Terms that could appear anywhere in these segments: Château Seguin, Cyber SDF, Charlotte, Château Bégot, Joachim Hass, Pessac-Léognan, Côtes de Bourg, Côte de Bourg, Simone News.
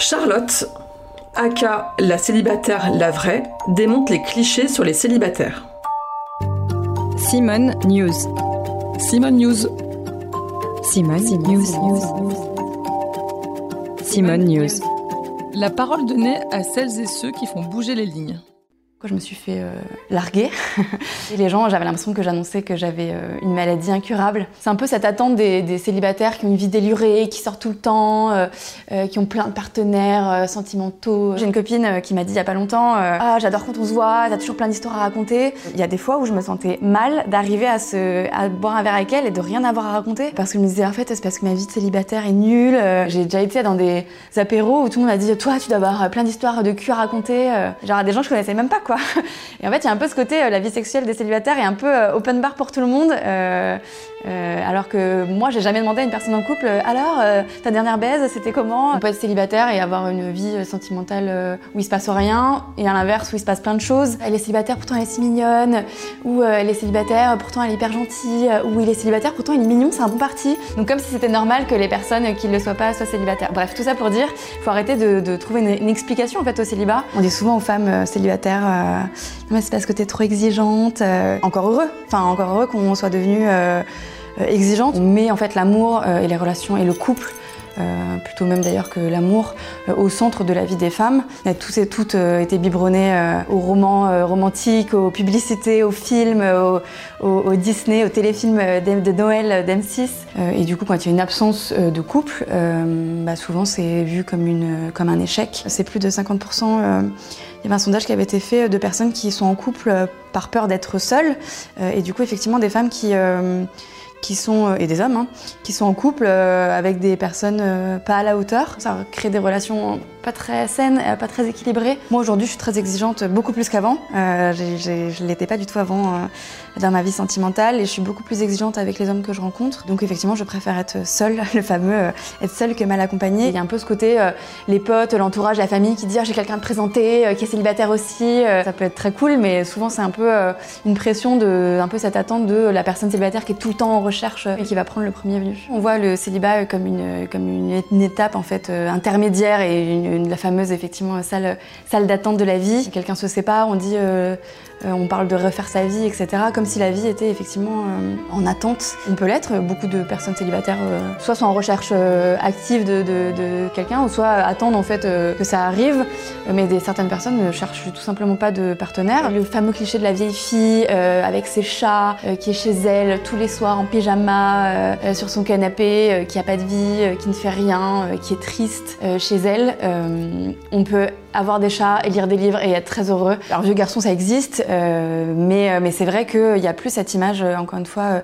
Charlotte, aka la célibataire Lavraie, démonte les clichés sur les célibataires. Simone News. Simone News. Simone News. Simone News. La parole donnée à celles et ceux qui font bouger les lignes. Quand je me suis fait larguer, et les gens, j'avais l'impression que j'annonçais que j'avais une maladie incurable. C'est un peu cette attente des célibataires qui ont une vie délurée, qui sortent tout le temps, qui ont plein de partenaires sentimentaux. J'ai une copine qui m'a dit il n'y a pas longtemps « Ah, j'adore quand on se voit, t'as toujours plein d'histoires à raconter ». Il y a des fois où je me sentais mal d'arriver à boire un verre avec elle et de rien avoir à raconter. Parce que je me disais en fait, c'est parce que ma vie de célibataire est nulle. J'ai déjà été dans des apéros où tout le monde m'a dit « Toi, tu dois avoir plein d'histoires de cul à raconter ». Genre des gens que je connaissais même pas. Et en fait, il y a un peu ce côté, la vie sexuelle des célibataires est un peu open bar pour tout le monde, alors que moi, j'ai jamais demandé à une personne en couple « Alors, ta dernière baise, c'était comment ?» On peut être célibataire et avoir une vie sentimentale où il se passe rien, et à l'inverse, où il se passe plein de choses. Elle est célibataire, pourtant elle est si mignonne, ou elle est célibataire, pourtant elle est hyper gentille, ou il est célibataire, pourtant il est mignon, c'est un bon parti. Donc comme si c'était normal que les personnes qui ne le soient pas soient célibataires. Bref, tout ça pour dire, il faut arrêter de trouver une explication en fait, au célibat. On dit souvent aux femmes célibataires « Non mais c'est parce que t'es trop exigeante ». Encore heureux qu'on soit devenu exigeante. On met en fait l'amour et les relations et le couple, plutôt même d'ailleurs que l'amour, au centre de la vie des femmes. On a tous et toutes été biberonnés aux romans romantiques, aux publicités, aux films, au Disney, aux téléfilms de Noël d'M6. Et du coup, quand il y a une absence de couple, souvent c'est vu comme un échec. C'est plus de 50%. Il y avait un sondage qui avait été fait de personnes qui sont en couple par peur d'être seules. Et du coup, effectivement, des femmes et des hommes, qui sont en couple avec des personnes pas à la hauteur. Ça crée des relations pas très saines, pas très équilibrées. Moi aujourd'hui je suis très exigeante, beaucoup plus qu'avant. Je ne l'étais pas du tout avant dans ma vie sentimentale et je suis beaucoup plus exigeante avec les hommes que je rencontre. Donc effectivement je préfère être seule, le fameux être seule que mal accompagnée. Il y a un peu ce côté les potes, l'entourage, la famille qui dit « Ah, j'ai quelqu'un à te présenter, qui est célibataire aussi ». Ça peut être très cool mais souvent c'est un peu une pression, un peu cette attente de la personne célibataire qui est tout le temps en recherche et qui va prendre le premier venu. On voit le célibat comme une étape en fait intermédiaire et la fameuse effectivement salle d'attente de la vie. Si quelqu'un se sépare, on dit on parle de refaire sa vie, etc. Comme si la vie était effectivement en attente. On peut l'être. Beaucoup de personnes célibataires soit sont en recherche active de quelqu'un, ou soit attendent en fait que ça arrive. Mais certaines personnes ne cherchent tout simplement pas de partenaire. Le fameux cliché de la vieille fille avec ses chats, qui est chez elle tous les soirs en pyjama, sur son canapé, qui n'a pas de vie, qui ne fait rien, qui est triste chez elle. On peut avoir des chats et lire des livres et être très heureux. Alors vieux garçon, ça existe, mais c'est vrai qu'il n'y a plus cette image, encore une fois,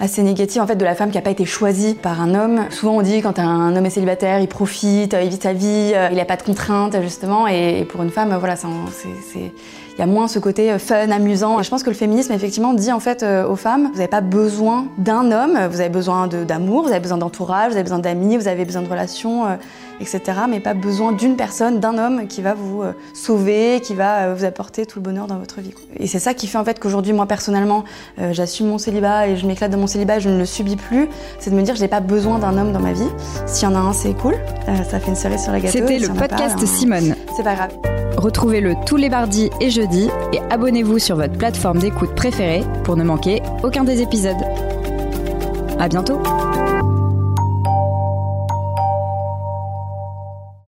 assez négative en fait, de la femme qui n'a pas été choisie par un homme. Souvent on dit quand un homme est célibataire, il profite, il vit sa vie, il n'a pas de contraintes justement, et pour une femme, voilà, il y a moins ce côté fun, amusant. Et je pense que le féminisme effectivement dit en fait aux femmes, vous n'avez pas besoin d'un homme, vous avez besoin d'amour, vous avez besoin d'entourage, vous avez besoin d'amis, vous avez besoin de relations, etc. Mais pas besoin d'une personne, d'un homme qui va vous sauver, qui va vous apporter tout le bonheur dans votre vie. Et c'est ça qui fait en fait qu'aujourd'hui, moi personnellement, j'assume mon célibat et je m'éclate de mon célibat, je ne le subis plus. C'est de me dire, je n'ai pas besoin d'un homme dans ma vie. S'il y en a un, c'est cool, ça fait une cerise sur la gâteau. C'était le podcast Simone. C'est pas grave. Retrouvez-le tous les mardis et jeudis et abonnez-vous sur votre plateforme d'écoute préférée pour ne manquer aucun des épisodes. À bientôt.